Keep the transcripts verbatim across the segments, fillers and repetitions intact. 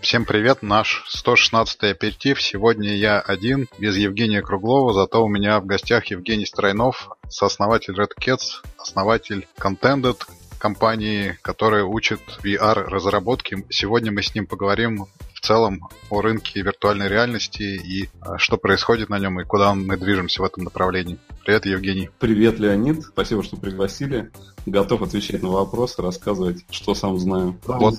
Всем привет, наш сто шестнадцатый аперитив. Сегодня я один, без Евгения Круглова, зато у меня в гостях Евгений Стройнов, сооснователь Red Keds, основатель Contented, компании, которая учит ви ар-разработки. Сегодня мы с ним поговорим в целом о рынке виртуальной реальности и что происходит на нем и куда мы движемся в этом направлении. Привет, Евгений. Привет, Леонид. Спасибо, что пригласили. Готов отвечать на вопросы, рассказывать, что сам знаю. Вот.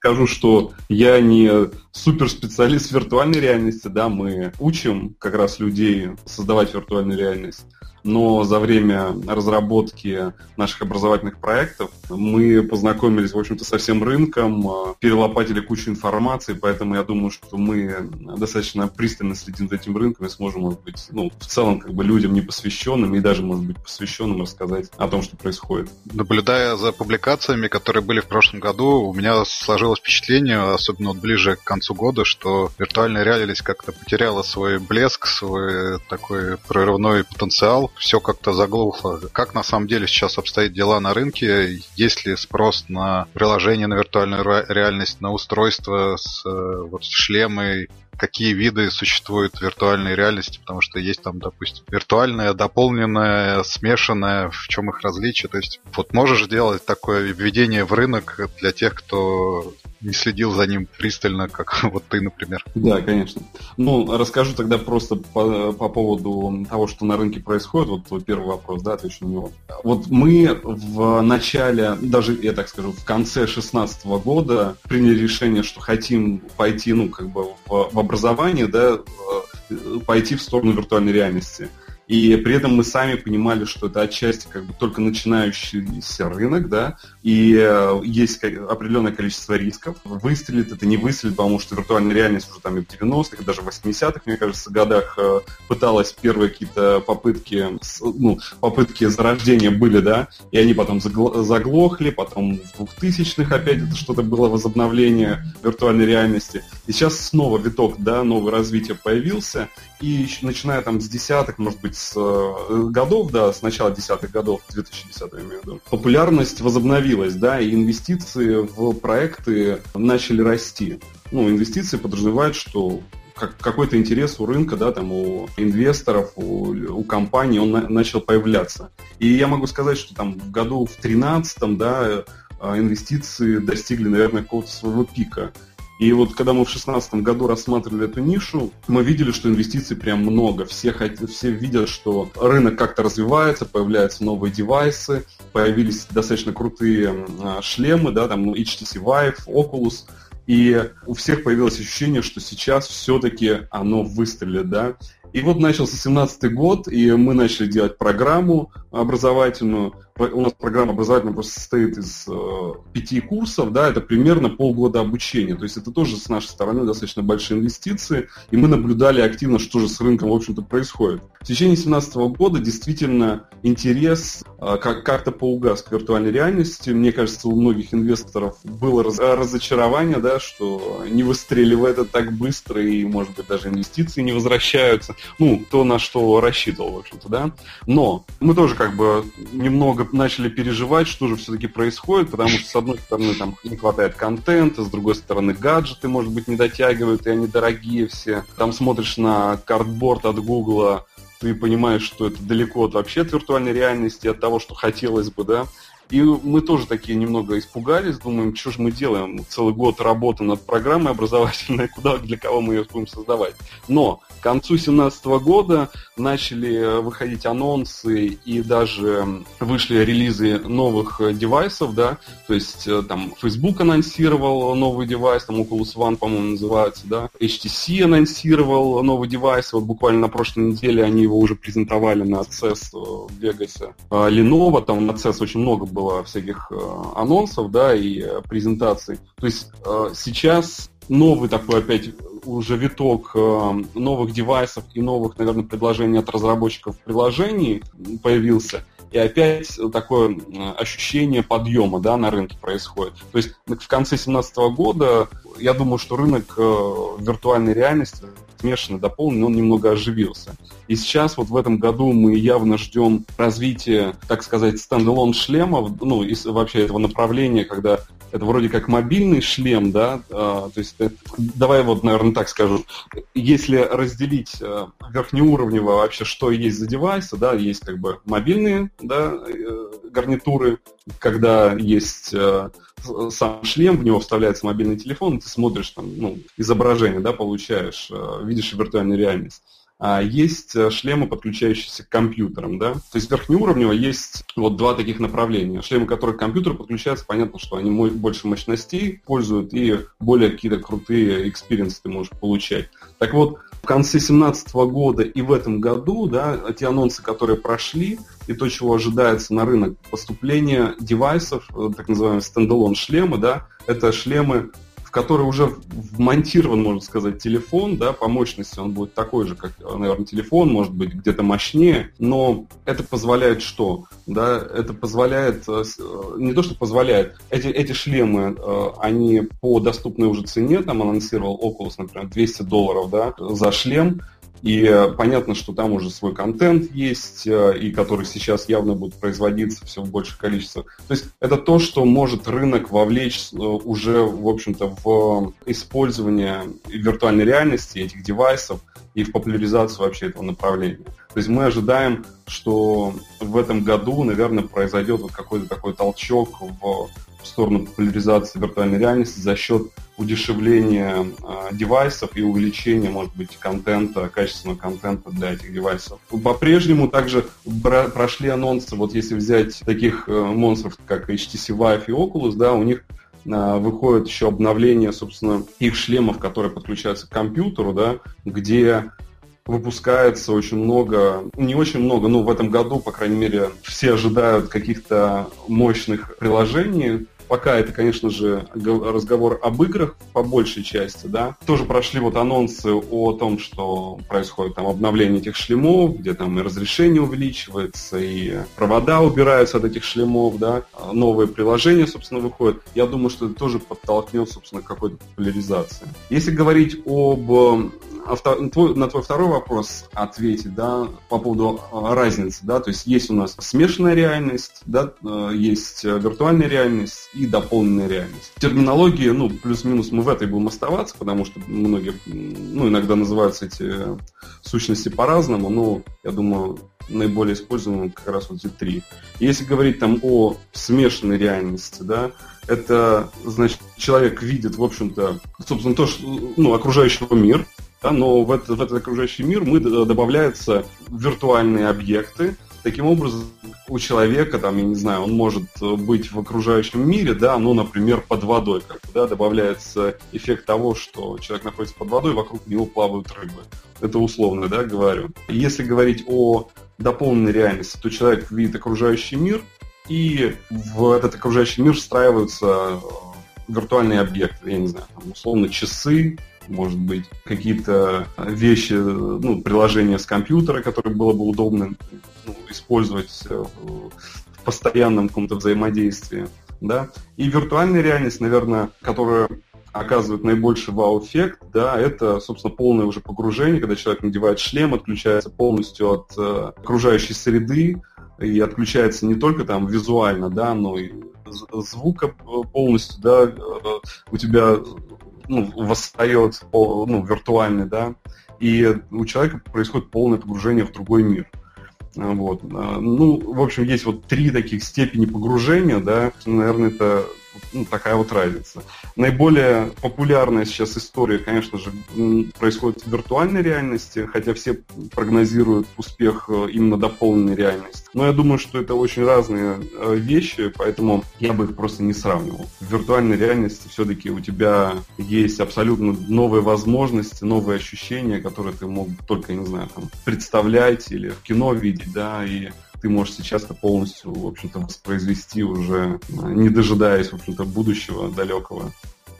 Скажу, что я не суперспециалист в виртуальной реальности, да, мы учим как раз людей создавать виртуальную реальность, но за время разработки наших образовательных проектов мы познакомились, в общем-то, со всем рынком, перелопатили кучу информации, поэтому я думаю, что мы достаточно пристально следим за этим рынком и сможем, может быть, ну, в целом, как бы, людям непосвященным и даже, может быть, посвященным рассказать о том, что происходит. Наблюдая за публикациями, которые были в прошлом году, у меня сложилось впечатление, особенно вот ближе к концу года, что виртуальная реальность как-то потеряла свой блеск, свой такой прорывной потенциал, все как-то заглохло. Как на самом деле сейчас обстоят дела на рынке? Есть ли спрос на приложения на виртуальную реальность, на устройства с вот, шлемой? Какие виды существуют в виртуальной реальности, потому что есть там, допустим, виртуальная, дополненная, смешанная, в чем их различие. То есть вот можешь делать такое введение в рынок для тех, кто не следил за ним пристально, как вот ты, например. Да, конечно. Ну, расскажу тогда просто по, по поводу того, что на рынке происходит. Вот твой первый вопрос, да, отвечу на него. Вот мы в начале, даже, я так скажу, в конце две тысячи шестнадцатого года приняли решение, что хотим пойти, ну, как бы в, в образование, да, пойти в сторону виртуальной реальности. И при этом мы сами понимали, что это отчасти как бы только начинающийся рынок, да, и есть определенное количество рисков. Выстрелит это, не выстрелит, потому что виртуальная реальность уже там и в девяностых, даже в восьмидесятых, мне кажется, годах пыталась, первые какие-то попытки, ну, попытки зарождения были, да, и они потом заглохли, потом в двухтысячных опять это что-то было, возобновление виртуальной реальности. И сейчас снова виток, да, новое развитие появился, и начиная там с десятых, может быть, с годов, да, с начала десятых годов, две тысячи десятого, я имею в виду, популярность возобновилась, да, и инвестиции в проекты начали расти. Ну, инвестиции подразумевают, что какой-то интерес у рынка, да, там, у инвесторов, у, у компаний, он на, начал появляться. И я могу сказать, что там в году в тринадцатом, да, инвестиции достигли, наверное, какого-то своего пика. И вот когда мы в шестнадцатом году рассматривали эту нишу, мы видели, что инвестиций прям много. Все, хотят, все видят, что рынок как-то развивается, появляются новые девайсы, появились достаточно крутые шлемы, да, там эйч ти си Vive, Oculus. И у всех появилось ощущение, что сейчас все-таки оно выстрелит, да. И вот начался семнадцатый год, и мы начали делать программу образовательную. У нас программа образовательная просто состоит из э, пяти курсов, да, это примерно полгода обучения. То есть это тоже с нашей стороны достаточно большие инвестиции, и мы наблюдали активно, что же с рынком, в общем-то, происходит. В течение две тысячи семнадцатого года действительно интерес э, как- как-то поугас к виртуальной реальности. Мне кажется, у многих инвесторов было раз- разочарование, да, что не выстреливает это так быстро, и, может быть, даже инвестиции не возвращаются. Ну, то, на что рассчитывал, в общем-то, да. Но мы тоже как бы немного начали переживать, что же все-таки происходит, потому что, с одной стороны, там не хватает контента, с другой стороны, гаджеты, может быть, не дотягивают, и они дорогие все. Там смотришь на картборд от Гугла, ты понимаешь, что это далеко от вообще от виртуальной реальности, от того, что хотелось бы, да. И мы тоже такие немного испугались, думаем, что же мы делаем, целый год работы над программой образовательной, куда, для кого мы ее будем создавать. Но к концу две тысячи семнадцатого года начали выходить анонсы и даже вышли релизы новых девайсов, да, то есть там Facebook анонсировал новый девайс, там Oculus One, по-моему, называется, да, эйч ти си анонсировал новый девайс, вот буквально на прошлой неделе они его уже презентовали на си и эс в Вегасе. Lenovo, там на си и эс очень много было всяких анонсов, да, и презентаций. То есть сейчас новый такой опять уже виток новых девайсов и новых, наверное, предложений от разработчиков приложений появился. И опять такое ощущение подъема, да, на рынке происходит. То есть в конце две тысячи семнадцатого года я думаю, что рынок виртуальной реальности смешанный, дополненный, он немного оживился. И сейчас вот в этом году мы явно ждем развития, так сказать, стендалон шлемов, ну, и вообще этого направления, когда Это вроде как мобильный шлем, да, то есть давай вот, наверное, так скажу, если разделить верхнеуровнево вообще, что есть за девайсы, да, есть как бы мобильные, да, гарнитуры, когда есть сам шлем, в него вставляется мобильный телефон, и ты смотришь там, ну, изображение, да, получаешь, видишь виртуальную реальность. Есть шлемы, подключающиеся к компьютерам, да. То есть верхнеуровнево есть вот два таких направления. Шлемы, которые к компьютеру подключаются, понятно, что они больше мощностей пользуют и более какие-то крутые экспириенсы ты можешь получать. Так вот, в конце две тысячи семнадцатого года и в этом году, да, те анонсы, которые прошли, и то, чего ожидается на рынок, поступление девайсов, так называемые стендалон шлемы, да, это шлемы, в который уже вмонтирован, можно сказать, телефон, да, по мощности он будет такой же, как, наверное, телефон, может быть, где-то мощнее, но это позволяет что? Да, это позволяет, не то, что позволяет, эти, эти шлемы, они по доступной уже цене, там анонсировал Oculus, например, двести долларов, да, за шлем, и понятно, что там уже свой контент есть, и который сейчас явно будет производиться все в больших количествах. То есть это то, что может рынок вовлечь уже, в общем-то, в использование виртуальной реальности этих девайсов и в популяризацию вообще этого направления. То есть мы ожидаем, что в этом году, наверное, произойдет вот какой-то такой толчок в сторону популяризации виртуальной реальности за счет удешевления э, девайсов и увеличения, может быть, контента, качественного контента для этих девайсов. По-прежнему также бра- прошли анонсы, вот если взять таких э, монстров, как эйч ти си Vive и Oculus, да, у них э, выходит еще обновление, собственно, их шлемов, которые подключаются к компьютеру, да, где выпускается очень много, не очень много, но в этом году, по крайней мере, все ожидают каких-то мощных приложений. Пока это, конечно же, разговор об играх по большей части, да. Тоже прошли вот анонсы о том, что происходит там обновление этих шлемов, где там и разрешение увеличивается, и провода убираются от этих шлемов, да. Новые приложения, собственно, выходят. Я думаю, что это тоже подтолкнет, собственно, к какой-то популяризации. Если говорить об... На твой второй вопрос ответить, да, по поводу разницы, да, то есть есть у нас смешанная реальность, да, есть виртуальная реальность и дополненная реальность. Терминологии, ну, плюс-минус мы в этой будем оставаться, потому что многие, ну, иногда называются эти сущности по-разному, но, я думаю, наиболее используемым как раз вот эти три. Если говорить там о смешанной реальности, да, это, значит, человек видит, в общем-то, собственно, то, что, ну, окружающего мир, да, но в этот, в этот окружающий мир мы добавляются виртуальные объекты. Таким образом, у человека, там, я не знаю, он может быть в окружающем мире, да, ну, например, под водой, как, да, добавляется эффект того, что человек находится под водой, вокруг него плавают рыбы. Это условно, да, говорю. Если говорить о дополненной реальности, то человек видит окружающий мир, и в этот окружающий мир встраиваются виртуальные объекты, я не знаю, там, условно, часы, может быть, какие-то вещи, ну, приложения с компьютера, которые было бы удобно, ну, использовать в постоянном каком-то взаимодействии, да. И виртуальная реальность, наверное, которая оказывает наибольший вау-эффект, да, это, собственно, полное уже погружение, когда человек надевает шлем, отключается полностью от э, окружающей среды и отключается не только там визуально, да, но и звука полностью, да, у тебя, ну, восстает, ну, виртуальный, да, и у человека происходит полное погружение в другой мир. Вот. Ну, в общем, есть вот три таких степени погружения, да, наверное, это, ну, такая вот разница. Наиболее популярная сейчас история, конечно же, происходит в виртуальной реальности, хотя все прогнозируют успех именно дополненной реальности. Но я думаю, что это очень разные вещи, поэтому я бы их просто не сравнивал. В виртуальной реальности все-таки у тебя есть абсолютно новые возможности, новые ощущения, которые ты мог только, не знаю, там, представлять или в кино видеть, да, и ты можешь сейчас это полностью, в общем-то, воспроизвести уже, не дожидаясь, в общем-то, будущего далекого,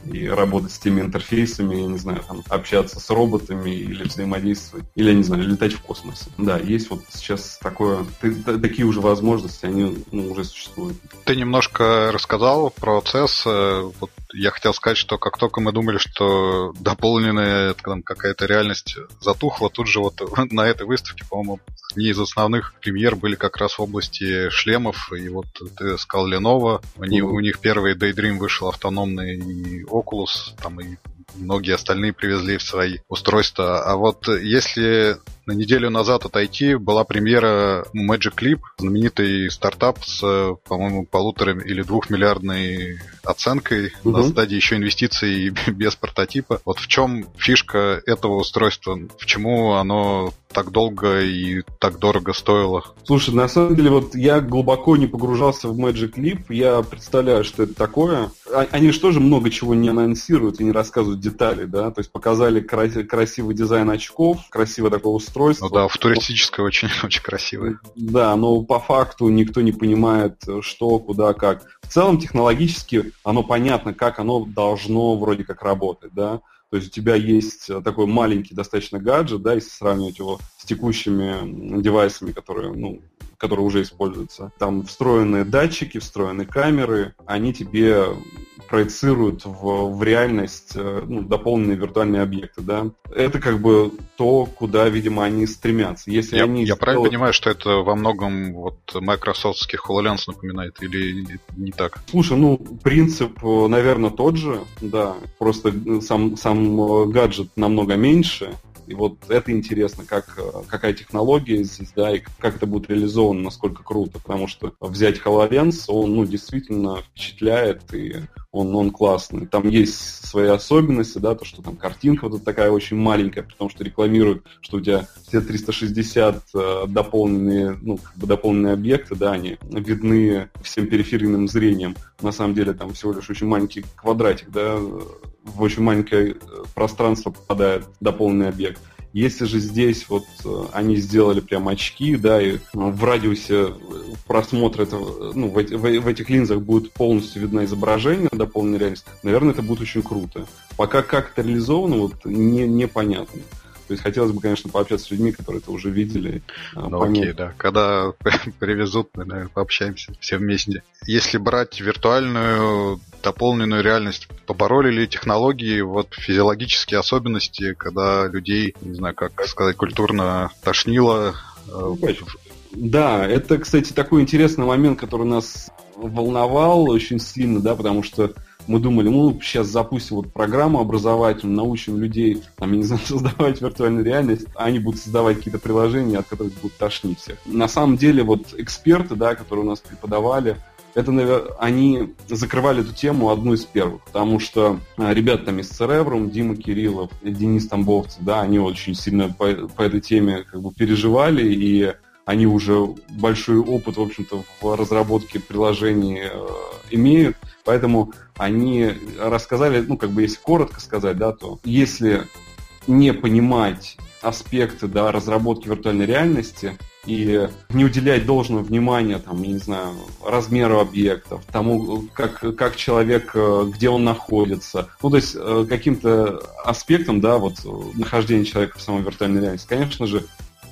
и работать с теми интерфейсами, я не знаю, там, общаться с роботами или взаимодействовать, или, я не знаю, летать в космосе. Да, есть вот сейчас такое, ты, такие уже возможности, они, ну, уже существуют. Ты немножко рассказал про си и эс, вот я хотел сказать, что как только мы думали, что дополненная там, какая-то реальность затухла, тут же вот на этой выставке, по-моему, одни из основных премьер были как раз в области шлемов. И вот ты сказал Lenovo, они, mm-hmm. у них первый Daydream вышел автономный, и Oculus, там и многие остальные привезли в свои устройства. А вот если на неделю назад отойти, была премьера Magic Leap, знаменитый стартап с, по-моему, полутора или двухмиллиардной оценкой, угу. на стадии еще инвестиций и без прототипа. Вот в чем фишка этого устройства? Почему оно так долго и так дорого стоило? Слушай, на самом деле, вот я глубоко не погружался в Magic Leap. Я представляю, что это такое. Они же тоже много чего не анонсируют и не рассказывают детали, да? То есть показали крас- красивый дизайн очков, красивое такое устройство. Ну да, футуристическое, очень, очень красивое. Да, но по факту никто не понимает, что, куда, как. В целом, технологически оно понятно, как оно должно вроде как работать, да? То есть у тебя есть такой маленький достаточно гаджет, да, если сравнивать его с текущими девайсами, которые, ну, которые уже используются. Там встроенные датчики, встроенные камеры, они тебе проецируют в, в реальность, ну, дополненные виртуальные объекты, да. Это как бы то, куда, видимо, они стремятся. Если я они я сделают... правильно понимаю, что это во многом вот Microsoftский HoloLens напоминает, или не так? Слушай, ну, принцип, наверное, тот же, да, просто сам, сам гаджет намного меньше. И вот это интересно, как, какая технология здесь, да, и как это будет реализовано, насколько круто. Потому что взять HoloLens, он, ну, действительно впечатляет, и он, он классный. Там есть свои особенности, да, то, что там картинка вот такая очень маленькая, потому что рекламируют, что у тебя все триста шестьдесят дополненные, ну, как бы дополненные объекты, да, они видны всем периферийным зрением. На самом деле там всего лишь очень маленький квадратик, да, в очень маленькое пространство попадает дополненный объект. Если же здесь вот они сделали прям очки, да, и в радиусе просмотра этого, ну, в, в, в этих линзах будет полностью видно изображение, дополненная реальность, наверное, это будет очень круто. Пока как это реализовано, вот не, непонятно. То есть хотелось бы, конечно, пообщаться с людьми, которые это уже видели. Ну, окей, да. Когда привезут, мы, наверное, пообщаемся все вместе. Если брать виртуальную, дополненную реальность, побороли ли технологии, вот физиологические особенности, когда людей, не знаю, как сказать, культурно тошнило? Да, это, кстати, такой интересный момент, который нас волновал очень сильно, да, потому что мы думали, ну, сейчас запустим вот программу образовательную, научим людей, там, я не знаю, создавать виртуальную реальность, а они будут создавать какие-то приложения, от которых будут тошнить всех. На самом деле, вот эксперты, да, которые у нас преподавали, это, наверное, они закрывали эту тему одну из первых, потому что ребята там из Cerebrum, Дима Кириллов, Денис Тамбовцев, да, они очень сильно по, по этой теме как бы переживали, и они уже большой опыт, в общем-то, в разработке приложений э, имеют, поэтому они рассказали, ну, как бы, если коротко сказать, да, то если не понимать аспекты, да, разработки виртуальной реальности и не уделять должного внимания, там, я не знаю, размеру объектов, тому, как, как человек, где он находится, ну, то есть каким-то аспектом, да, вот нахождение человека в самой виртуальной реальности, конечно же,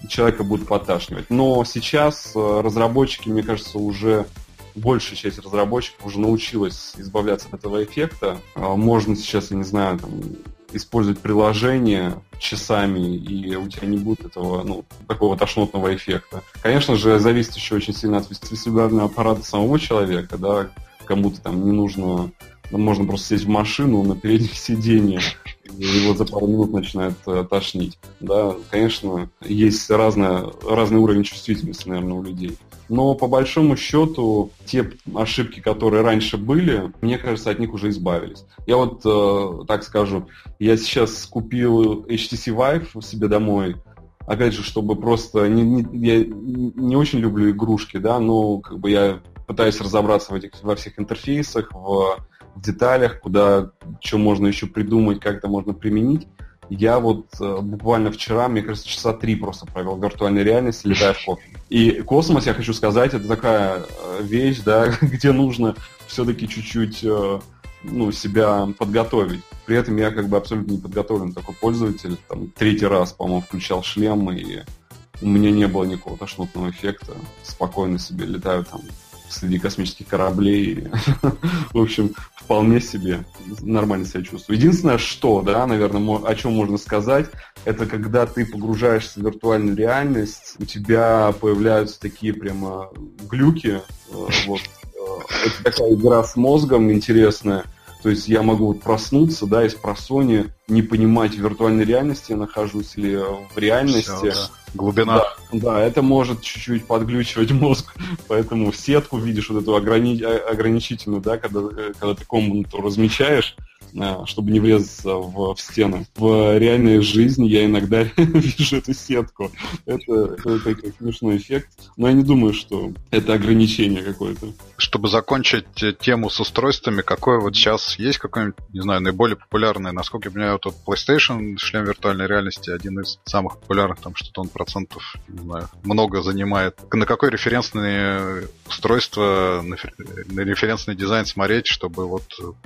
человека будет подташнивать. Но сейчас разработчики, мне кажется, уже большая часть разработчиков уже научилась избавляться от этого эффекта. Можно сейчас, я не знаю, там, использовать приложение часами, и у тебя не будет этого, ну, такого тошнотного эффекта. Конечно же, зависит еще очень сильно от вестибулярного аппарата самого человека, да, кому-то там не нужно, можно просто сесть в машину на переднем сиденье, его за пару минут начинает тошнить. Да, конечно, есть разное, разный уровень чувствительности, наверное, у людей. Но по большому счету те ошибки, которые раньше были, мне кажется, от них уже избавились. Я вот э, так скажу, я сейчас купил эйч ти си Vive себе домой. Опять же, чтобы просто... Не, не, я не очень люблю игрушки, да, но как бы я пытаюсь разобраться в этих, во всех интерфейсах, в... в деталях, куда, что можно еще придумать, как это можно применить. Я вот э, буквально вчера, мне кажется, часа три просто провел в виртуальной реальности, летая в космос. И космос, я хочу сказать, это такая вещь, да, где нужно все-таки чуть-чуть э, ну, себя подготовить. При этом я как бы абсолютно не подготовлен такой пользователь. Там, третий раз, по-моему, включал шлем, и у меня не было никакого тошнотного эффекта. Спокойно себе летаю там среди космических кораблей. В общем, вполне себе нормально себя чувствую. Единственное, что, да, наверное, о чем можно сказать, это когда ты погружаешься в виртуальную реальность, у тебя появляются такие прямо глюки. Вот. Это такая игра с мозгом интересная. То есть я могу проснуться, да, из просони, не понимать, в виртуальной реальности я нахожусь или в реальности. Все, да. Глубина. Да, да, это может чуть-чуть подглючивать мозг, поэтому сетку видишь вот эту ограни... ограничительную, да, когда, когда ты комнату размечаешь, чтобы не врезаться в, в стены. В реальной жизни я иногда вижу эту сетку. Это, это такой смешной эффект. Но я не думаю, что это ограничение какое-то. Чтобы закончить тему с устройствами, какое вот сейчас есть какое-нибудь, не знаю, наиболее популярное? Насколько я понимаю, тот PlayStation, шлем виртуальной реальности, один из самых популярных, там что-то он процентов, не знаю, много занимает. На какое референсное устройство, на референсный дизайн смотреть, чтобы вот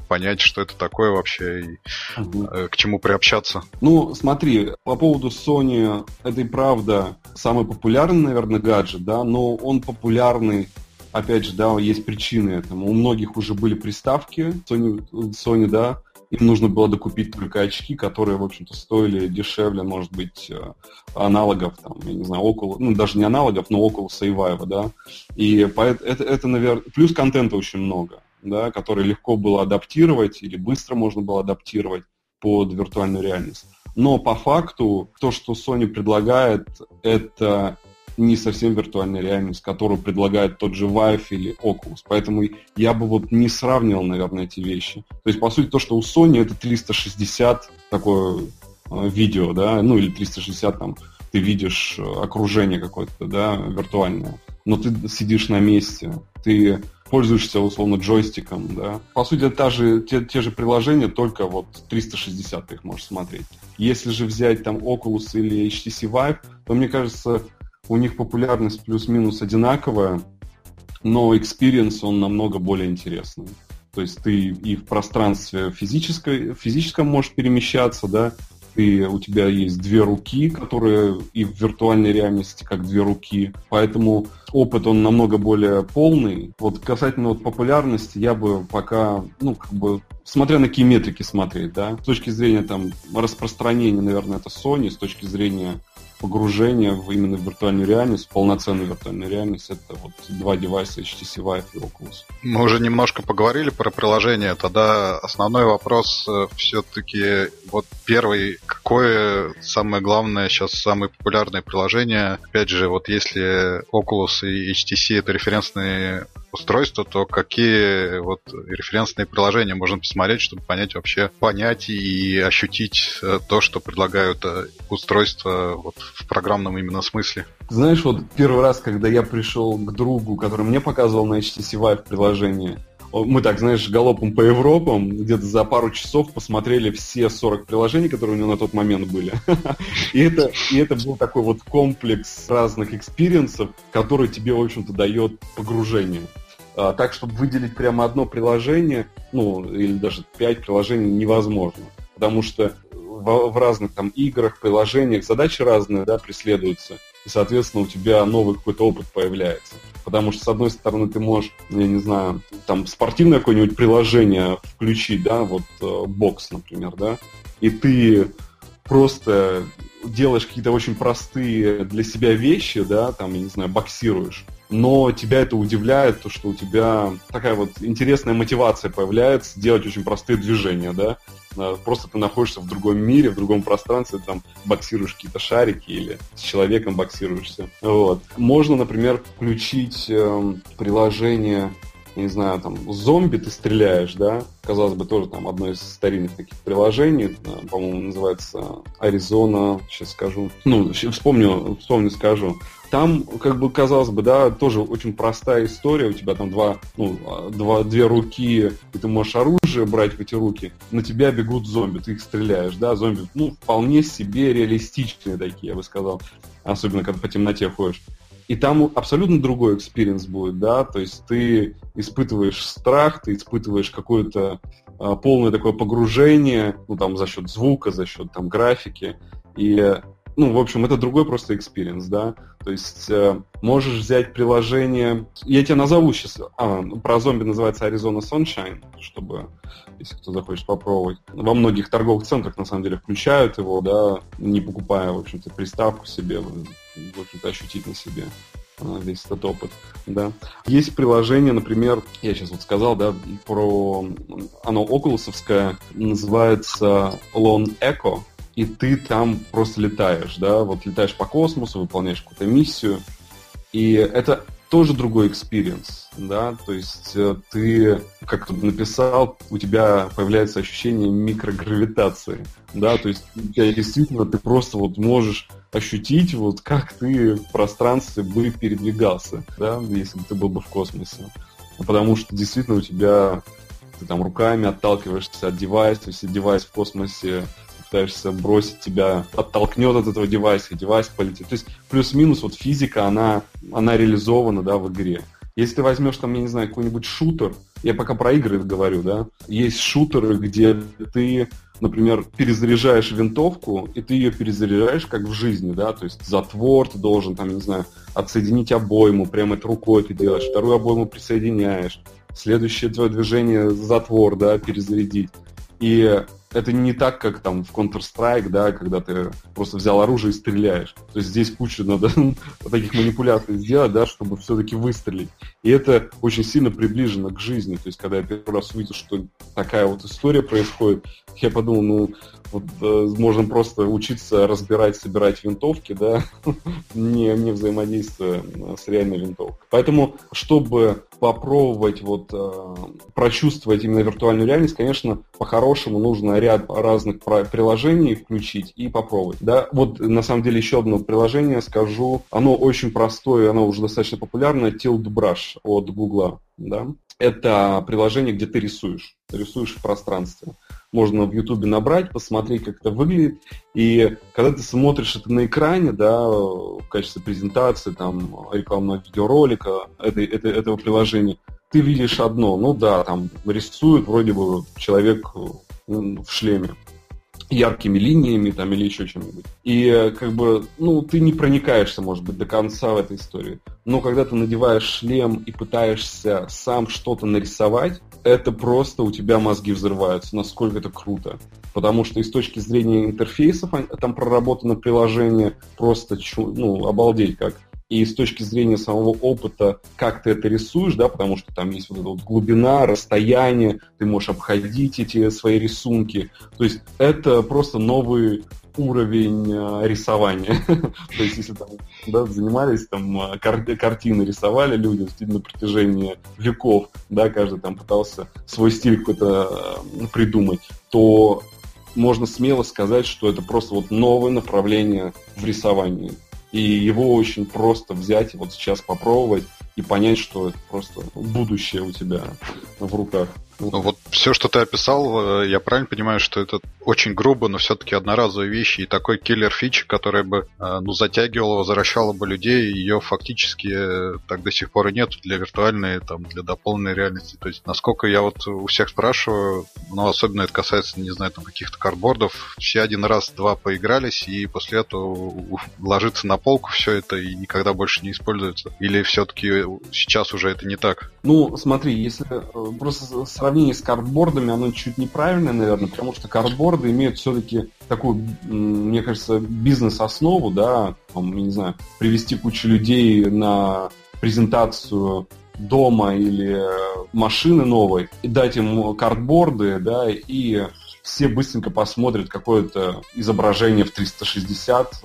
понять, что это такое вообще и угу. к чему приобщаться? Ну, смотри, по поводу Sony, это и правда самый популярный, наверное, гаджет, да, но он популярный, опять же, да, есть причины этому. У многих уже были приставки Sony, Sony, да, им нужно было докупить только очки, которые, в общем-то, стоили дешевле, может быть, аналогов, там, я не знаю, Oculus, ну, даже не аналогов, но Oculus и Vive, да, и поэтому это, это, наверное, плюс контента очень много, да, который легко было адаптировать или быстро можно было адаптировать под виртуальную реальность. Но по факту то, что Sony предлагает, это не совсем виртуальная реальность, которую предлагает тот же Vive или Oculus. Поэтому я бы вот не сравнивал, наверное, эти вещи. То есть, по сути, то, что у Sony, это триста шестьдесят такое видео, да, ну или триста шестьдесят там ты видишь окружение какое-то, да, виртуальное. Но ты сидишь на месте, ты пользуешься, условно, джойстиком, да. По сути, это та же, те, те же приложения, только вот триста шестьдесят ты их можешь смотреть. Если же взять там Oculus или эйч ти си Vive, то, мне кажется, у них популярность плюс-минус одинаковая, но experience, он намного более интересный. То есть ты и в пространстве физической, физическом можешь перемещаться, да, и у тебя есть две руки, которые и в виртуальной реальности как две руки, поэтому опыт, он намного более полный. Вот касательно вот популярности, я бы пока, ну, как бы, смотря на какие метрики смотреть, да, с точки зрения там распространения, наверное, это Sony, с точки зрения погружение в именно виртуальную реальность, полноценную виртуальную реальность, это вот два девайса эйч ти си Vive и Oculus. Мы уже немножко поговорили про приложение, тогда основной вопрос все-таки вот первый, какое самое главное сейчас, самое популярное приложение? Опять же, вот если Oculus и эйч ти си это референсные устройства, то какие вот референсные приложения можно посмотреть, чтобы понять вообще, понять и ощутить то, что предлагают устройства вот в программном именно смысле? Знаешь, вот первый раз, когда я пришел к другу, который мне показывал на эйч ти си Vive приложение, мы так, знаешь, галопом по Европам, где-то за пару часов посмотрели все сорок приложений, которые у него на тот момент были. И это, и это был такой вот комплекс разных экспириенсов, который тебе, в общем-то, дает погружение. А, так, чтобы выделить прямо одно приложение, ну, или даже пять приложений невозможно. Потому что в, в разных там играх, приложениях задачи разные, да, преследуются. И, соответственно, у тебя новый какой-то опыт появляется. Потому что, с одной стороны, ты можешь, я не знаю, там спортивное какое-нибудь приложение включить, да, вот бокс, например, да, и ты просто делаешь какие-то очень простые для себя вещи, да, там, я не знаю, боксируешь, но тебя это удивляет, то, что у тебя такая вот интересная мотивация появляется делать очень простые движения, да. Просто ты находишься в другом мире, в другом пространстве, там боксируешь какие-то шарики или с человеком боксируешься. Вот. Можно, например, включить э, приложение, не знаю, там, зомби ты стреляешь, да? Казалось бы, тоже там одно из старинных таких приложений, там, по-моему, называется Arizona, сейчас скажу. Ну, вспомню, вспомню, скажу. Там, как бы, казалось бы, да, тоже очень простая история. У тебя там два, ну, два, две руки, и ты можешь оружие брать в эти руки. На тебя бегут зомби, ты их стреляешь, да, зомби, ну, вполне себе реалистичные такие, я бы сказал. Особенно, когда по темноте ходишь. И там абсолютно другой экспириенс будет, да, то есть ты испытываешь страх, ты испытываешь какое-то э, полное такое погружение, ну, там, за счет звука, за счет, там, графики, и Ну, в общем, это другой просто экспириенс, да. То есть э, можешь взять приложение... Я тебя назову сейчас. А, про зомби называется Arizona Sunshine, чтобы, если кто захочет попробовать. Во многих торговых центрах, на самом деле, включают его, да, не покупая, в общем-то, приставку себе, в общем-то, ощутить на себе весь этот опыт, да. Есть приложение, например, я сейчас вот сказал, да, про... Оно окулусовское, называется Lone Echo. И ты там просто летаешь, да, вот летаешь по космосу, выполняешь какую-то миссию, и это тоже другой экспириенс, да, то есть ты, как ты написал, у тебя появляется ощущение микрогравитации, да, то есть у тебя действительно ты просто вот можешь ощутить, вот как ты в пространстве бы передвигался, да, если бы ты был бы в космосе, потому что действительно у тебя, ты там руками отталкиваешься от девайса, то есть девайс в космосе пытаешься бросить тебя, оттолкнет от этого девайса, и девайс полетит. То есть плюс-минус вот физика, она, она реализована, да, в игре. Если ты возьмешь там, я не знаю, какой-нибудь шутер, я пока про игры говорю, да, есть шутеры, где ты, например, перезаряжаешь винтовку, и ты ее перезаряжаешь как в жизни, да, то есть затвор ты должен, там, не знаю, отсоединить обойму, прямо это рукой ты делаешь, вторую обойму присоединяешь, следующее твое движение затвор, да, перезарядить. И это не так, как там в Counter-Strike, да, когда ты просто взял оружие и стреляешь. То есть здесь кучу надо таких манипуляций сделать, да, чтобы все-таки выстрелить. И это очень сильно приближено к жизни. То есть когда я первый раз увидел, что такая вот история происходит, я подумал, ну, вот э, можно просто учиться разбирать, собирать винтовки, да, не, не взаимодействуя с реальной винтовкой. Поэтому, чтобы попробовать вот э, прочувствовать именно виртуальную реальность, конечно, по-хорошему нужно ряд разных приложений включить и попробовать. Да? Вот, на самом деле, еще одно приложение скажу. Оно очень простое, оно уже достаточно популярное. Tilt Brush от Гугла. Да? Это приложение, где ты рисуешь. Рисуешь в пространстве. Можно в Ютубе набрать, посмотреть, как это выглядит. И когда ты смотришь это на экране, да, в качестве презентации, там, рекламного видеоролика это, это, этого приложения, ты видишь одно. Ну да, там рисует вроде бы человек в шлеме яркими линиями там, или еще чем-нибудь. И как бы, ну, ты не проникаешься, может быть, до конца в этой истории. Но когда ты надеваешь шлем и пытаешься сам что-то нарисовать, это просто у тебя мозги взрываются. Насколько это круто. Потому что и с точки зрения интерфейсов там проработано приложение просто, ну, обалдеть как. И с точки зрения самого опыта, как ты это рисуешь, да, потому что там есть вот эта вот глубина, расстояние, ты можешь обходить эти свои рисунки. То есть это просто новый уровень рисования. То есть если там, да, занимались, там, кар- картины рисовали люди на протяжении веков, да, каждый там пытался свой стиль какой-то придумать, то можно смело сказать, что это просто вот новое направление в рисовании. И его очень просто взять и вот сейчас попробовать и понять, что это просто будущее у тебя в руках. Вот все, что ты описал, я правильно понимаю, что это очень грубо, но все-таки одноразовые вещи и такой киллер-фичи, которая бы, ну, затягивала, возвращала бы людей, ее фактически так до сих пор и нет для виртуальной, там, для дополненной реальности. То есть, насколько я вот у всех спрашиваю, но особенно это касается, не знаю, там, каких-то кардбордов, все один раз-два поигрались, и после этого ложится на полку все это и никогда больше не используется. Или все-таки сейчас уже это не так? Ну, смотри, если просто... Сравнение с картбордами, оно чуть неправильное, наверное, потому что картборды имеют все-таки такую, мне кажется, бизнес-основу, да, там, не знаю, привести кучу людей на презентацию дома или машины новой, и дать им картборды, да, и все быстренько посмотрят какое-то изображение в триста шестьдесят,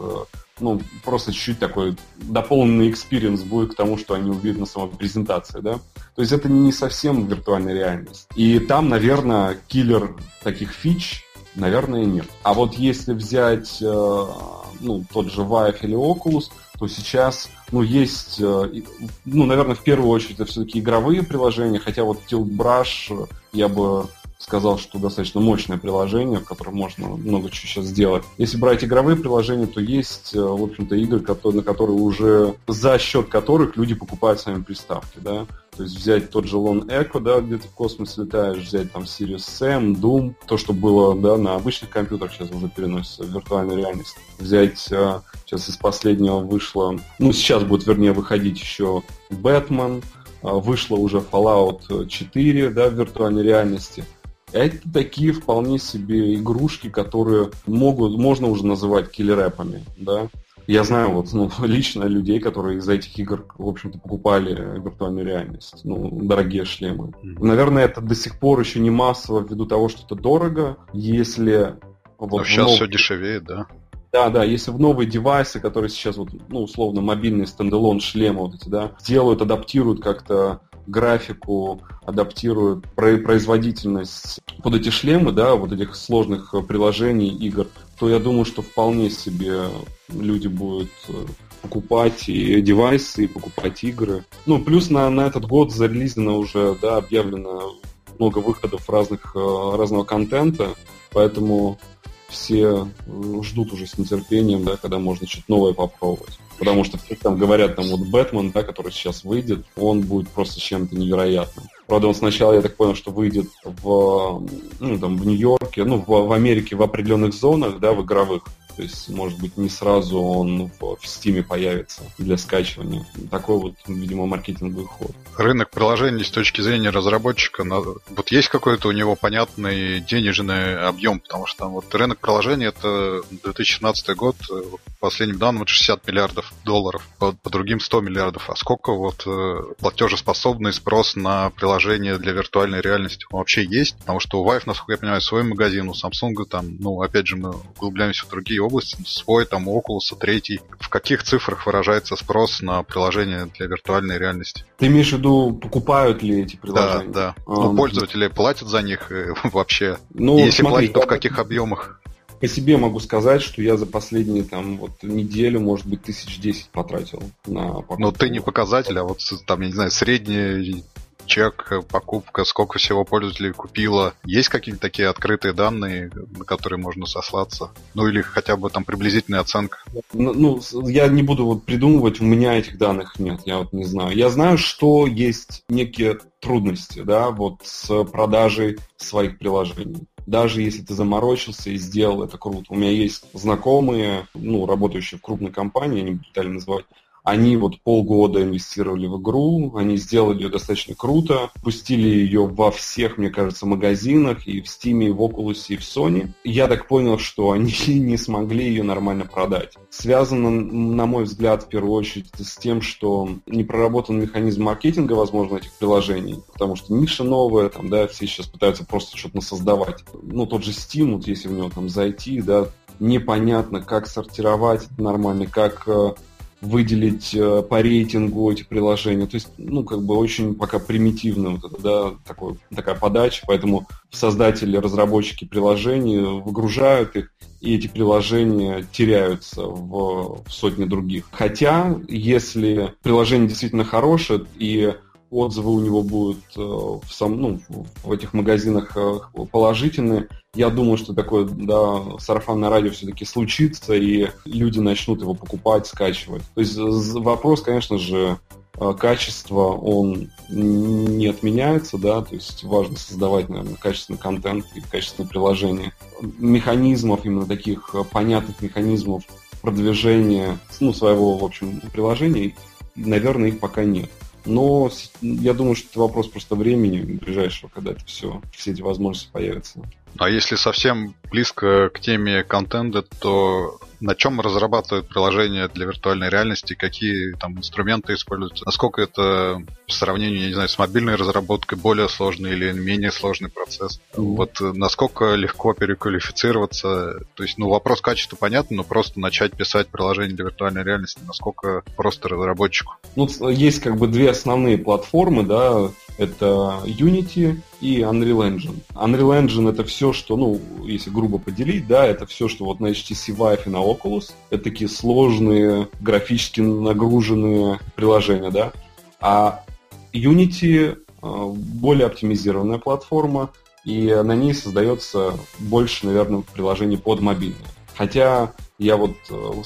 ну, просто чуть-чуть такой дополненный экспириенс будет к тому, что они увидят на самой презентации, да. То есть это не совсем виртуальная реальность. И там, наверное, киллер таких фич, наверное, нет. А вот если взять, ну, тот же Vive или Oculus, то сейчас, ну, есть, ну, наверное, в первую очередь это все-таки игровые приложения, хотя вот Tilt Brush, я бы... сказал, что достаточно мощное приложение, в котором можно много чего сейчас сделать. Если брать игровые приложения, то есть, в общем-то, игры, которые, на которые уже за счет которых люди покупают сами приставки, да. То есть взять тот же Lone Echo, да, где ты в космос летаешь, взять там Sirius Sam, Doom, то, что было, да, на обычных компьютерах, сейчас уже переносится в виртуальную реальность. Взять, сейчас из последнего вышло, ну, сейчас будет, вернее, выходить еще Batman, вышло уже Fallout четыре, да, в виртуальной реальности. Это такие вполне себе игрушки, которые могут, можно уже называть киллер-эпами, да. Я знаю вот, ну, лично людей, которые из-за этих игр, в общем-то, покупали виртуальную реальность, ну, дорогие шлемы. Наверное, это до сих пор еще не массово ввиду того, что это дорого. Если вот, но сейчас нов... все дешевеет, да? Да, да, если в новые девайсы, которые сейчас вот, ну, условно, мобильные стендалон шлемы вот эти, да, делают, адаптируют как-то графику, адаптируют производительность под эти шлемы, да, вот этих сложных приложений, игр, то я думаю, что вполне себе люди будут покупать и девайсы, и покупать игры. Ну, плюс на, на этот год зарелизено уже, да, объявлено много выходов разных, разного контента, поэтому все ждут уже с нетерпением, да, когда можно что-то новое попробовать. Потому что все там говорят, там вот Бэтмен, да, который сейчас выйдет, он будет просто чем-то невероятным. Правда, он сначала, я так понял, что выйдет в, ну, там, в Нью-Йорке, ну, в, в Америке в определенных зонах, да, в игровых. То есть, может быть, не сразу он в, в Steam появится для скачивания. Такой вот, видимо, маркетинговый ход. Рынок приложений с точки зрения разработчика, вот есть какой-то у него понятный денежный объем, потому что там вот рынок приложений, это две тысячи шестнадцатый год, по последним данным, это шестьдесят миллиардов долларов, по, по другим сто миллиардов. А сколько вот платежеспособный спрос на приложения для виртуальной реальности вообще есть? Потому что у Vive, насколько я понимаю, свой магазин, у Samsung там, ну, опять же, мы углубляемся в другие области, свой, там, Oculus, третий. В каких цифрах выражается спрос на приложения для виртуальной реальности? Ты имеешь в виду, покупают ли эти приложения? Да, да. А, ну, пользователи платят за них вообще? Ну, если смотри, платят, то в каких объемах? По себе могу сказать, что я за последние, там, вот, неделю, может быть, тысяч десять потратил на покупку. Но ты не показатель, а вот, там, я не знаю, средний чек, покупка, сколько всего пользователей купило. Есть какие-то такие открытые данные, на которые можно сослаться? Ну, или хотя бы там приблизительная оценка? Ну, ну я не буду вот придумывать, у меня этих данных нет, я вот не знаю. Я знаю, что есть некие трудности, да, вот с продажей своих приложений. Даже если ты заморочился и сделал это круто. У меня есть знакомые, ну, работающие в крупной компании, я не буду детально называть, они вот полгода инвестировали в игру, они сделали ее достаточно круто, пустили ее во всех, мне кажется, магазинах, и в Steam, и в Oculus, и в Sony. Я так понял, что они не смогли ее нормально продать. Связано, на мой взгляд, в первую очередь с тем, что не проработан механизм маркетинга, возможно, этих приложений, потому что ниша новая, там, да, все сейчас пытаются просто что-то насоздавать. Ну, тот же Steam, вот если в него там зайти, да, непонятно, как сортировать это нормально, как выделить по рейтингу эти приложения. То есть, ну, как бы очень пока примитивная вот это, да, такой, такая подача, поэтому создатели, разработчики приложений выгружают их, и эти приложения теряются в, в сотне других. Хотя, если приложение действительно хорошее, и отзывы у него будут в, сам, ну, в этих магазинах положительные, я думаю, что такое, да, сарафанное радио все-таки случится, и люди начнут его покупать, скачивать. То есть вопрос, конечно же, качества, он не отменяется, да, то есть важно создавать, наверное, качественный контент и качественные приложения. Механизмов, именно таких понятных механизмов продвижения, ну, своего, в общем, приложения, наверное, их пока нет. Но я думаю, что это вопрос просто времени ближайшего, когда это все, все эти возможности появятся. А если совсем близко к теме контента, то на чем разрабатывают приложения для виртуальной реальности, какие там инструменты используются, насколько это по сравнению, я не знаю, с мобильной разработкой более сложный или менее сложный процесс, mm-hmm. вот насколько легко переквалифицироваться, то есть, ну, вопрос качества понятно, но просто начать писать приложение для виртуальной реальности, насколько просто разработчику? Ну, есть как бы две основные платформы, да, это Unity и Unreal Engine. Unreal Engine — это все, что, ну, если грубо поделить, да, это все, что вот на эйч ти си Vive и на Oculus. Это такие сложные, графически нагруженные приложения, да. А Unity более оптимизированная платформа, и на ней создается больше, наверное, приложений под мобильные. Хотя Я вот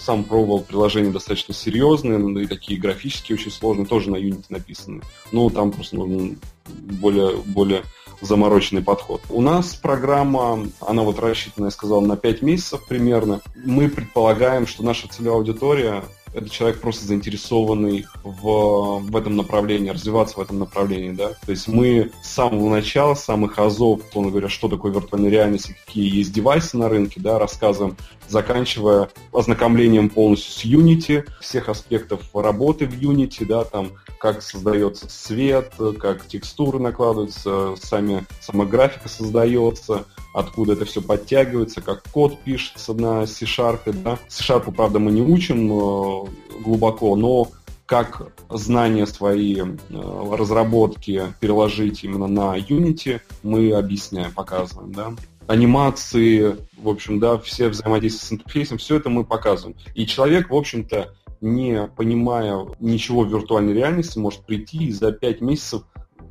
сам пробовал приложения достаточно серьезные, и такие графические очень сложные, тоже на Unity написаны. Но там просто нужен более, более замороченный подход. У нас программа, она вот рассчитана, я сказал, на пять месяцев примерно. Мы предполагаем, что наша целевая аудитория – это человек просто заинтересованный в, в этом направлении, развиваться в этом направлении, да. То есть мы с самого начала, с самых азов, условно говоря, что такое виртуальная реальность, какие есть девайсы на рынке, да, рассказываем, заканчивая ознакомлением полностью с Unity, всех аспектов работы в Unity, да, там, как создается свет, как текстуры накладываются, сами, сама графика создается, откуда это все подтягивается, как код пишется на C-Sharp, да. C-Sharp, правда, мы не учим глубоко, но как знания свои разработки переложить именно на Unity, мы объясняем, показываем, да. Анимации, в общем, да, все взаимодействия с интерфейсом, все это мы показываем. И человек, в общем-то, не понимая ничего в виртуальной реальности, может прийти и за пять месяцев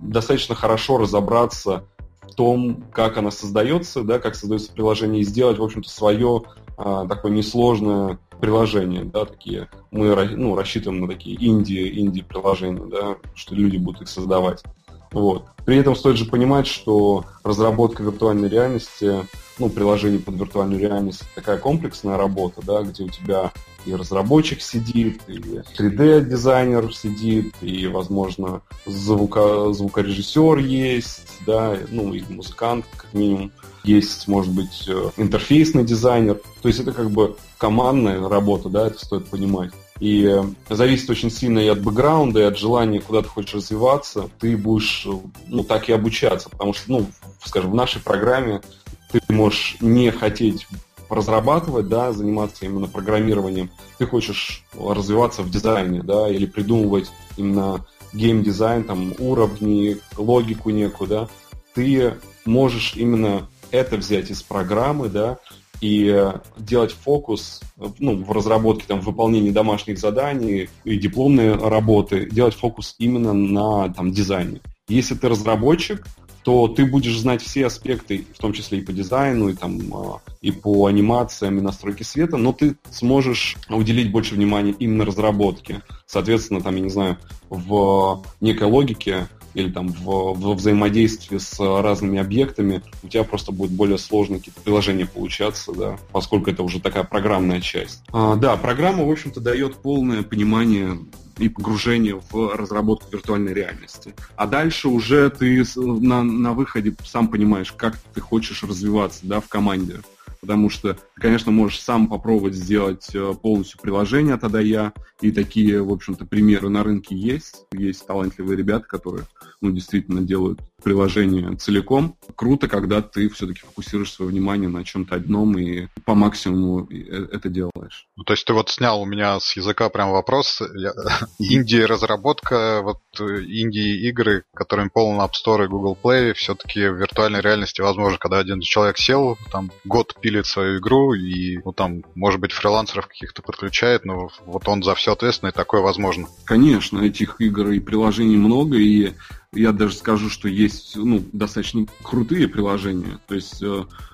достаточно хорошо разобраться в том, как она создается, да, как создается приложение, и сделать, в общем-то, свое а, такое несложное приложения, да, такие, мы ну, рассчитываем на такие инди, инди-приложения, да, что люди будут их создавать. Вот. При этом стоит же понимать, что разработка виртуальной реальности, ну, приложение под виртуальную реальность, такая комплексная работа, да, где у тебя и разработчик сидит, и три дэ-дизайнер сидит, и, возможно, звуко- звукорежиссер есть, да, ну, и музыкант, как минимум. Есть, может быть, интерфейсный дизайнер. То есть это как бы командная работа, да, это стоит понимать. И зависит очень сильно и от бэкграунда, и от желания, куда ты хочешь развиваться, ты будешь, ну, так и обучаться. Потому что, ну, скажем, в нашей программе ты можешь не хотеть разрабатывать, да, заниматься именно программированием. Ты хочешь развиваться в дизайне, да, или придумывать именно гейм-дизайн, там, уровни, логику некую, да. Ты можешь именно это взять из программы, да, и делать фокус, ну, в разработке, там, в выполнении домашних заданий и дипломной работы, делать фокус именно на, там, дизайне. Если ты разработчик, то ты будешь знать все аспекты, в том числе и по дизайну, и, там, и по анимациям, и настройке света, но ты сможешь уделить больше внимания именно разработке. Соответственно, там, я не знаю, в некой логике или там в, в взаимодействии с разными объектами у тебя просто будут более сложные какие-то приложения получаться, да, поскольку это уже такая программная часть. А, да, программа, в общем-то, дает полное понимание и погружение в разработку виртуальной реальности. А дальше уже ты на, на выходе сам понимаешь, как ты хочешь развиваться, да, в команде. Потому что ты, конечно, можешь сам попробовать сделать полностью приложение от А до Я, и такие, в общем-то, примеры на рынке есть. Есть талантливые ребята, которые, ну, действительно делают приложение целиком. Круто, когда ты все-таки фокусируешь свое внимание на чем-то одном и по максимуму это делаешь. Ну, то есть ты вот снял у меня с языка прям вопрос. Инди-разработка, вот инди-игры, которыми полно App Store и Google Play, все-таки в виртуальной реальности возможно, когда один человек сел, там, год пилит свою игру и, ну, там, может быть, фрилансеров каких-то подключает, но вот он за все ответственный, такое возможно. Конечно, этих игр и приложений много, и я даже скажу, что есть, ну, достаточно крутые приложения, то есть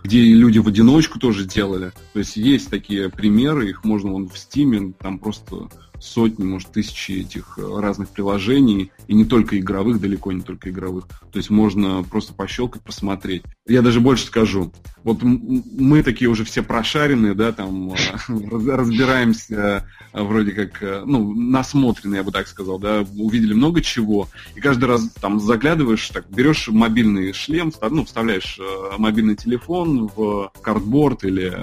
где люди в одиночку тоже делали. То есть есть такие примеры, их можно вон в Steam, там просто сотни, может, тысячи этих разных приложений, и не только игровых, далеко не только игровых. То есть можно просто пощелкать, посмотреть. Я даже больше скажу. Вот мы такие уже все прошаренные, да, там разбираемся вроде как, ну, насмотренные, я бы так сказал, да, увидели много чего, и каждый раз там заглядываешь, так, берешь мобильный шлем, ну, вставляешь мобильный телефон в кардборд или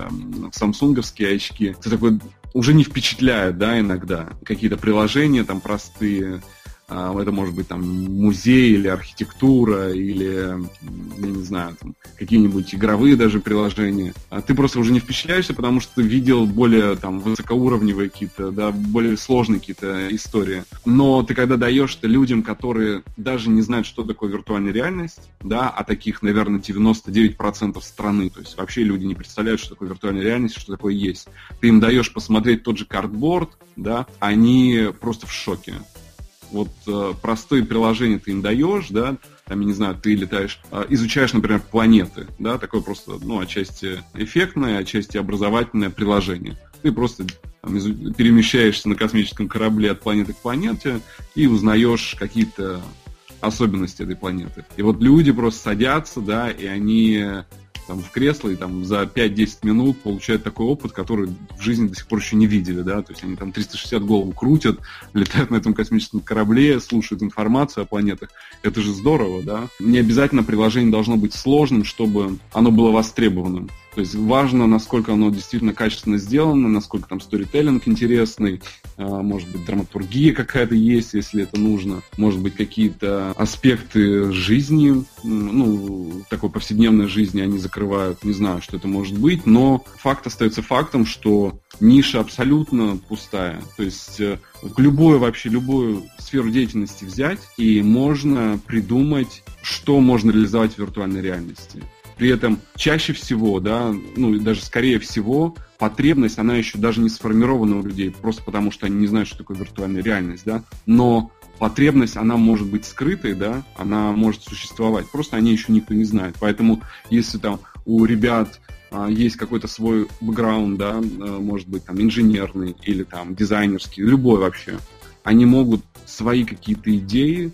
в самсунговские очки. Ты такой... Уже не впечатляет, да, иногда. Какие-то приложения там простые. Это может быть там музей или архитектура, или, я не знаю, там, какие-нибудь игровые даже приложения. Ты просто уже не впечатляешься, потому что ты видел более там высокоуровневые какие-то, да, более сложные какие-то истории. Но ты когда даешь-то людям, которые даже не знают, что такое виртуальная реальность, да, а таких, наверное, девяносто девять процентов страны, то есть вообще люди не представляют, что такое виртуальная реальность, что такое есть. Ты им даешь посмотреть тот же картборд, да, они просто в шоке. Вот э, простые приложения ты им даешь, да, там, я не знаю, ты летаешь, э, изучаешь, например, планеты, да, такое просто, ну, отчасти эффектное, отчасти образовательное приложение. Ты просто там, перемещаешься на космическом корабле от планеты к планете и узнаешь какие-то особенности этой планеты. И вот люди просто садятся, да, и они там в кресло и там за пять-десять минут получают такой опыт, который в жизни до сих пор еще не видели, да, то есть они там триста шестьдесят голову крутят, летают на этом космическом корабле, слушают информацию о планетах. Это же здорово, да. Не обязательно приложение должно быть сложным, чтобы оно было востребованным. То есть важно, насколько оно действительно качественно сделано, насколько там сторителлинг интересный, может быть, драматургия какая-то есть, если это нужно, может быть, какие-то аспекты жизни, ну, такой повседневной жизни они закрывают, не знаю, что это может быть, но факт остается фактом, что ниша абсолютно пустая, то есть любую, вообще любую сферу деятельности взять, и можно придумать, что можно реализовать в виртуальной реальности. При этом чаще всего, да, ну и даже скорее всего, потребность, она еще даже не сформирована у людей, просто потому что они не знают, что такое виртуальная реальность, да, но потребность, она может быть скрытой, да, она может существовать, просто о ней еще никто не знает, поэтому если там у ребят а, есть какой-то свой бэкграунд, да, может быть там инженерный или там дизайнерский, любой вообще, они могут свои какие-то идеи,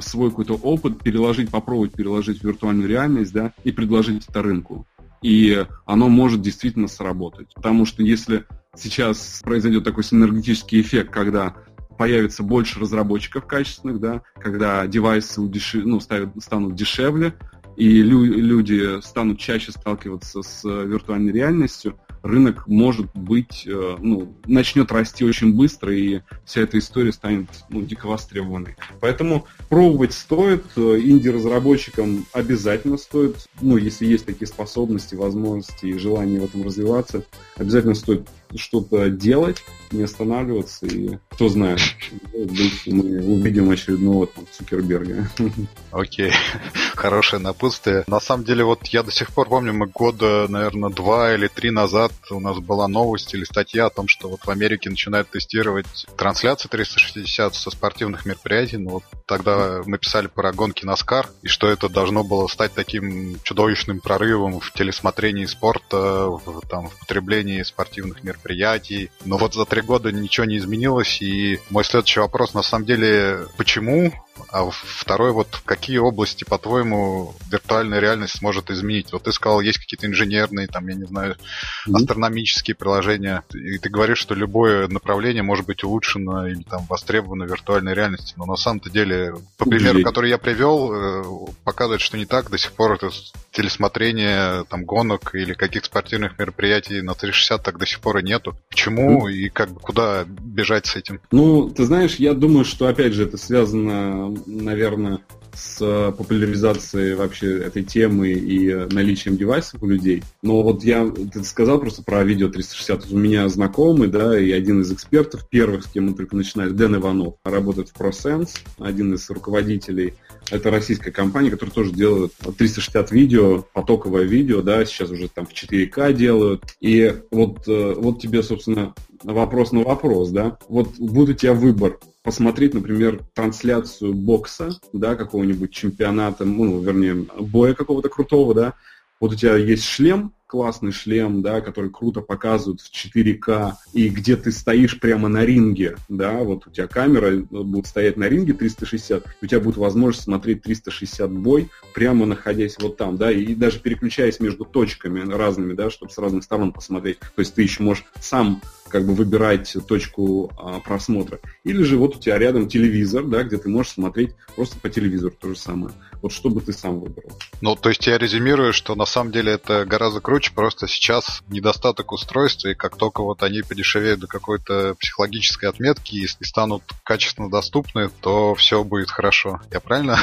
свой какой-то опыт переложить, попробовать переложить в виртуальную реальность, да, и предложить это рынку. И оно может действительно сработать. Потому что если сейчас произойдет такой синергетический эффект, когда появится больше разработчиков качественных, да, когда девайсы удешев... ну, ставят... станут дешевле, и лю... люди станут чаще сталкиваться с виртуальной реальностью, рынок может быть, ну, начнет расти очень быстро, и вся эта история станет, ну, дико востребованной. Поэтому пробовать стоит, инди-разработчикам обязательно стоит, ну, если есть такие способности, возможности и желание в этом развиваться, обязательно стоит что-то делать, не останавливаться, и кто знает, мы увидим очередного там Цукерберга. Окей, хорошее напутствие. На самом деле, вот я до сих пор помню, мы года, наверное, два или три назад у нас была новость или статья о том, что вот в Америке начинают тестировать трансляции триста шестьдесят со спортивных мероприятий. Но вот тогда мы писали про гонки Наскар, и что это должно было стать таким чудовищным прорывом в телесмотрении спорта, в, там, в потреблении спортивных мероприятий. Но вот за три года ничего не изменилось, и мой следующий вопрос, на самом деле, почему? А второй, вот в какие области, по-твоему, виртуальная реальность сможет изменить? Вот ты сказал, есть какие-то инженерные, там, я не знаю, mm-hmm. астрономические приложения, и ты говоришь, что любое направление может быть улучшено или там востребовано в виртуальной реальности, но на самом-то деле, по примеру, mm-hmm. который я привел, показывает, что не так. До сих пор это телесмотрение там, гонок или каких-то спортивных мероприятий на триста шестьдесят так до сих пор и нету. Почему mm-hmm. и как бы куда бежать с этим? Ну, ты знаешь, я думаю, что, опять же, это связано, наверное, с популяризацией вообще этой темы и наличием девайсов у людей. Но вот я, ты сказал просто про видео триста шестьдесят. У меня знакомый, да, и один из экспертов, первых, с кем мы только начинали, Дэн Иванов, работает в ProSense, один из руководителей. Это российская компания, которая тоже делает триста шестьдесят видео, потоковое видео, да, сейчас уже там в четыре ка делают. И вот, вот тебе, собственно, вопрос на вопрос, да. Вот будет у тебя выбор посмотреть, например, трансляцию бокса, да, какого-нибудь чемпионата, ну, вернее, боя какого-то крутого, да. Вот у тебя есть шлем, классный шлем, да, который круто показывают в четыре ка, и где ты стоишь прямо на ринге, да, вот у тебя камера будет стоять на ринге триста шестьдесят, у тебя будет возможность смотреть триста шестьдесят бой, прямо находясь вот там, да, и даже переключаясь между точками разными, да, чтобы с разных сторон посмотреть, то есть ты еще можешь сам как бы выбирать точку а, просмотра. Или же вот у тебя рядом телевизор, да, где ты можешь смотреть просто по телевизору то же самое. Вот что бы ты сам выбрал? Ну, то есть я резюмирую, что на самом деле это гораздо круче, просто сейчас недостаток устройств, и как только вот они подешевеют до какой-то психологической отметки и станут качественно доступны, то все будет хорошо. Я правильно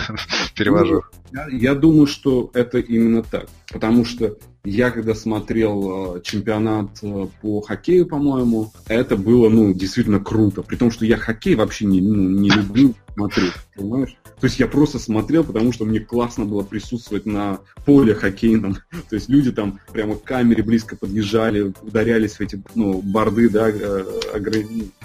перевожу? Я, я думаю, что это именно так. Потому что я когда смотрел чемпионат по хоккею, по-моему, это было, ну, действительно круто. При том, что я хоккей вообще не, ну, не люблю смотреть, понимаешь? То есть я просто смотрел, потому что мне классно было присутствовать на поле хоккейном. То есть люди там прямо к камере близко подъезжали, ударялись в эти, ну, борды, да, огр...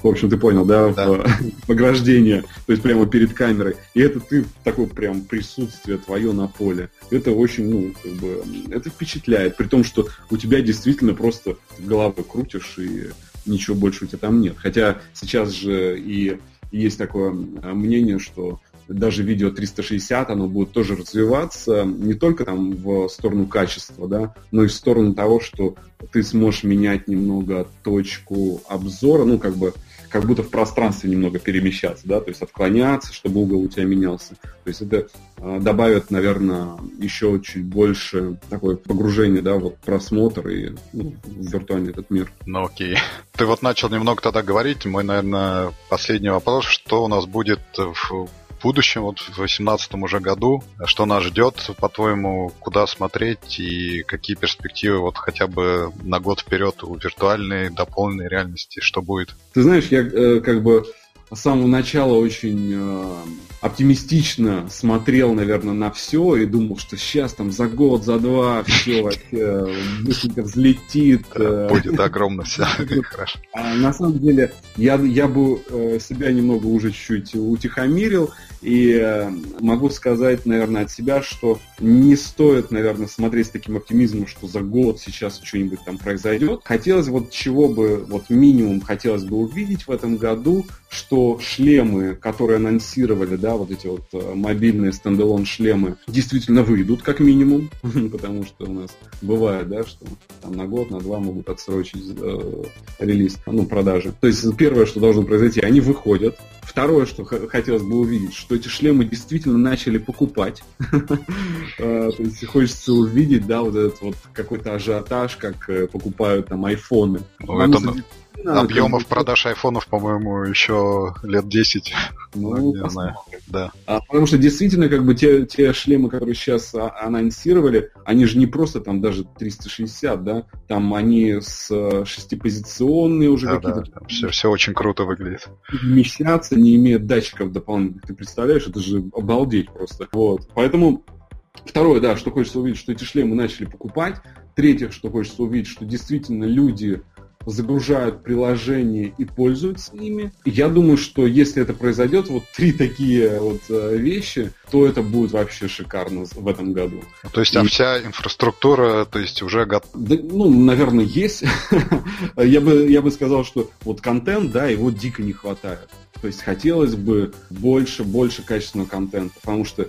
в общем, ты понял, да, да. В, в ограждение, то есть прямо перед камерой. И это ты, такое прям присутствие твое на поле. Это очень, ну, как бы, это впечатляет. При том, что у тебя действительно просто головой крутишь и ничего больше у тебя там нет. Хотя сейчас же и есть такое мнение, что даже видео триста шестьдесят, оно будет тоже развиваться не только там в сторону качества, да, но и в сторону того, что ты сможешь менять немного точку обзора, ну, как бы, как будто в пространстве немного перемещаться, да, то есть отклоняться, чтобы угол у тебя менялся. То есть это э, добавит, наверное, еще чуть больше такое погружение, да, вот просмотр и ну, виртуальный этот мир. Ну окей. Ты вот начал немного тогда говорить, мой, наверное, последний вопрос, что у нас будет в будущем, вот в восемнадцатом уже году, что нас ждет, по-твоему, куда смотреть и какие перспективы вот хотя бы на год вперед у виртуальной, дополненной реальности, что будет? Ты знаешь, я э, как бы с самого начала очень э, оптимистично смотрел, наверное, на все и думал, что сейчас там за год, за два все вообще быстренько взлетит. Будет огромно все. Хорошо. На самом деле, я, я бы себя немного уже чуть-чуть утихомирил и могу сказать, наверное, от себя, что не стоит, наверное, смотреть с таким оптимизмом, что за год сейчас что-нибудь там произойдет. Хотелось вот чего бы, вот минимум хотелось бы увидеть в этом году, что шлемы, которые анонсировали, да, вот эти вот мобильные стендалон-шлемы, действительно выйдут, как минимум, потому что у нас бывает, да, что там на год, на два могут отсрочить э, релиз, ну, продажи. То есть первое, что должно произойти, они выходят. Второе, что х- хотелось бы увидеть, что эти шлемы действительно начали покупать. То есть хочется увидеть, да, вот этот вот какой-то ажиотаж, как покупают там айфоны. Надо, объемов как бы, продаж айфонов, по-моему, еще лет десять. Ну, не знаю. Да. А, потому что действительно, как бы те, те шлемы, которые сейчас анонсировали, они же не просто там даже триста шестьдесят, да, там они с шестипозиционные уже, да, какие-то. Да, все, все очень круто выглядит. Вмещаться, не имея датчиков дополнительных. Ты представляешь, это же обалдеть просто. Вот. Поэтому. Второе, да, что хочется увидеть, что эти шлемы начали покупать. Третье, что хочется увидеть, что действительно люди загружают приложения и пользуются ими. Я думаю, что если это произойдет, вот три такие вот вещи, то это будет вообще шикарно в этом году. То есть, и... а вся инфраструктура, то есть, уже готова? Да, ну, наверное, есть. я, бы, я бы сказал, что вот контент, да, его дико не хватает. То есть, хотелось бы больше, больше качественного контента, потому что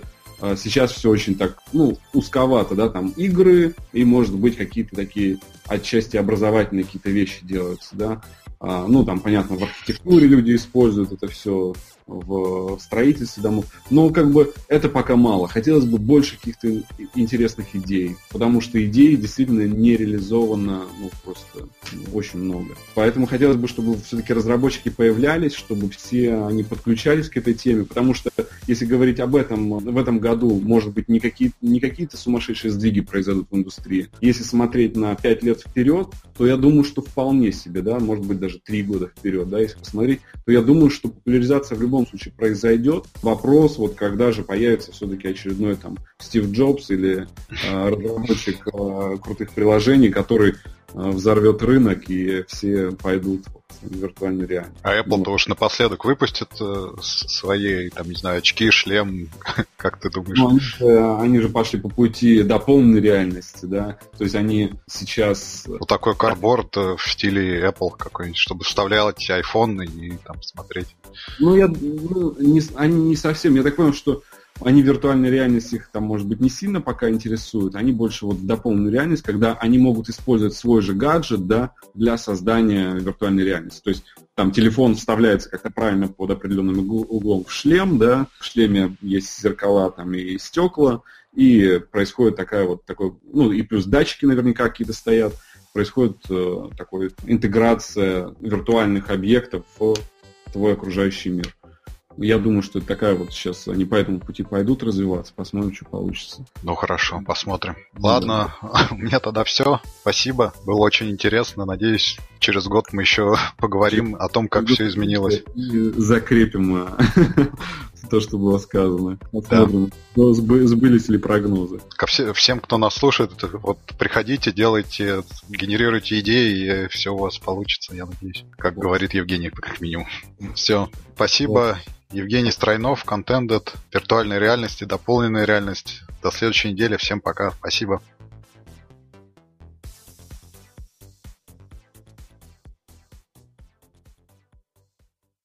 сейчас все очень так, ну, узковато, да, там игры и, может быть, какие-то такие отчасти образовательные какие-то вещи делаются, да. А, ну, там, понятно, в архитектуре люди используют это все, в строительстве домов. Но, как бы, это пока мало. Хотелось бы больше каких-то интересных идей, потому что идей действительно не реализовано, ну, просто очень много. Поэтому хотелось бы, чтобы все-таки разработчики появлялись, чтобы все они подключались к этой теме, потому что, если говорить об этом, в этом году, может быть, не какие, не какие-то сумасшедшие сдвиги произойдут в индустрии. Если смотреть на пять лет вперед, то я думаю, что вполне себе, да, может быть, даже три года вперед, да, если посмотреть, то я думаю, что популяризация в любом случае произойдет. Вопрос, вот когда же появится все-таки очередной там Стив Джобс или э, разработчик э, крутых приложений, который э, взорвет рынок и все пойдут в виртуальную реальность. А Apple-то ну, уж напоследок выпустит э, свои, там, не знаю, очки, шлем, как ты думаешь? Ну, они, же, они же пошли по пути дополненной реальности, да, то есть они сейчас... Вот такой карборд в стиле Apple какой-нибудь, чтобы вставлять iPhone и там смотреть. Ну, я, ну, не, они не совсем, я так понимаю, что они виртуальная реальность, их там, может быть, не сильно пока интересует, они больше вот дополненную реальность, когда они могут использовать свой же гаджет, да, для создания виртуальной реальности. То есть там телефон вставляется как-то правильно под определенным углом в шлем, да, в шлеме есть зеркала там и стекла, и происходит такая вот такой, ну и плюс датчики наверняка какие-то стоят, происходит э, такая интеграция виртуальных объектов в твой окружающий мир. Я думаю, что это такая вот сейчас, они по этому пути пойдут развиваться, посмотрим, что получится. Ну хорошо, посмотрим. Ладно, да. У меня тогда все. Спасибо, было очень интересно. Надеюсь, через год мы еще поговорим о том, как все изменилось. И закрепим то, что было сказано. Посмотрим, да. Сбылись ли прогнозы. Ко все, всем, кто нас слушает, вот приходите, делайте, генерируйте идеи, и все у вас получится, я надеюсь. Как вот говорит Евгений, как минимум. Все, спасибо. Вот. Евгений Стройнов, Contented, виртуальная реальность и дополненная реальность. До следующей недели. Всем пока. Спасибо.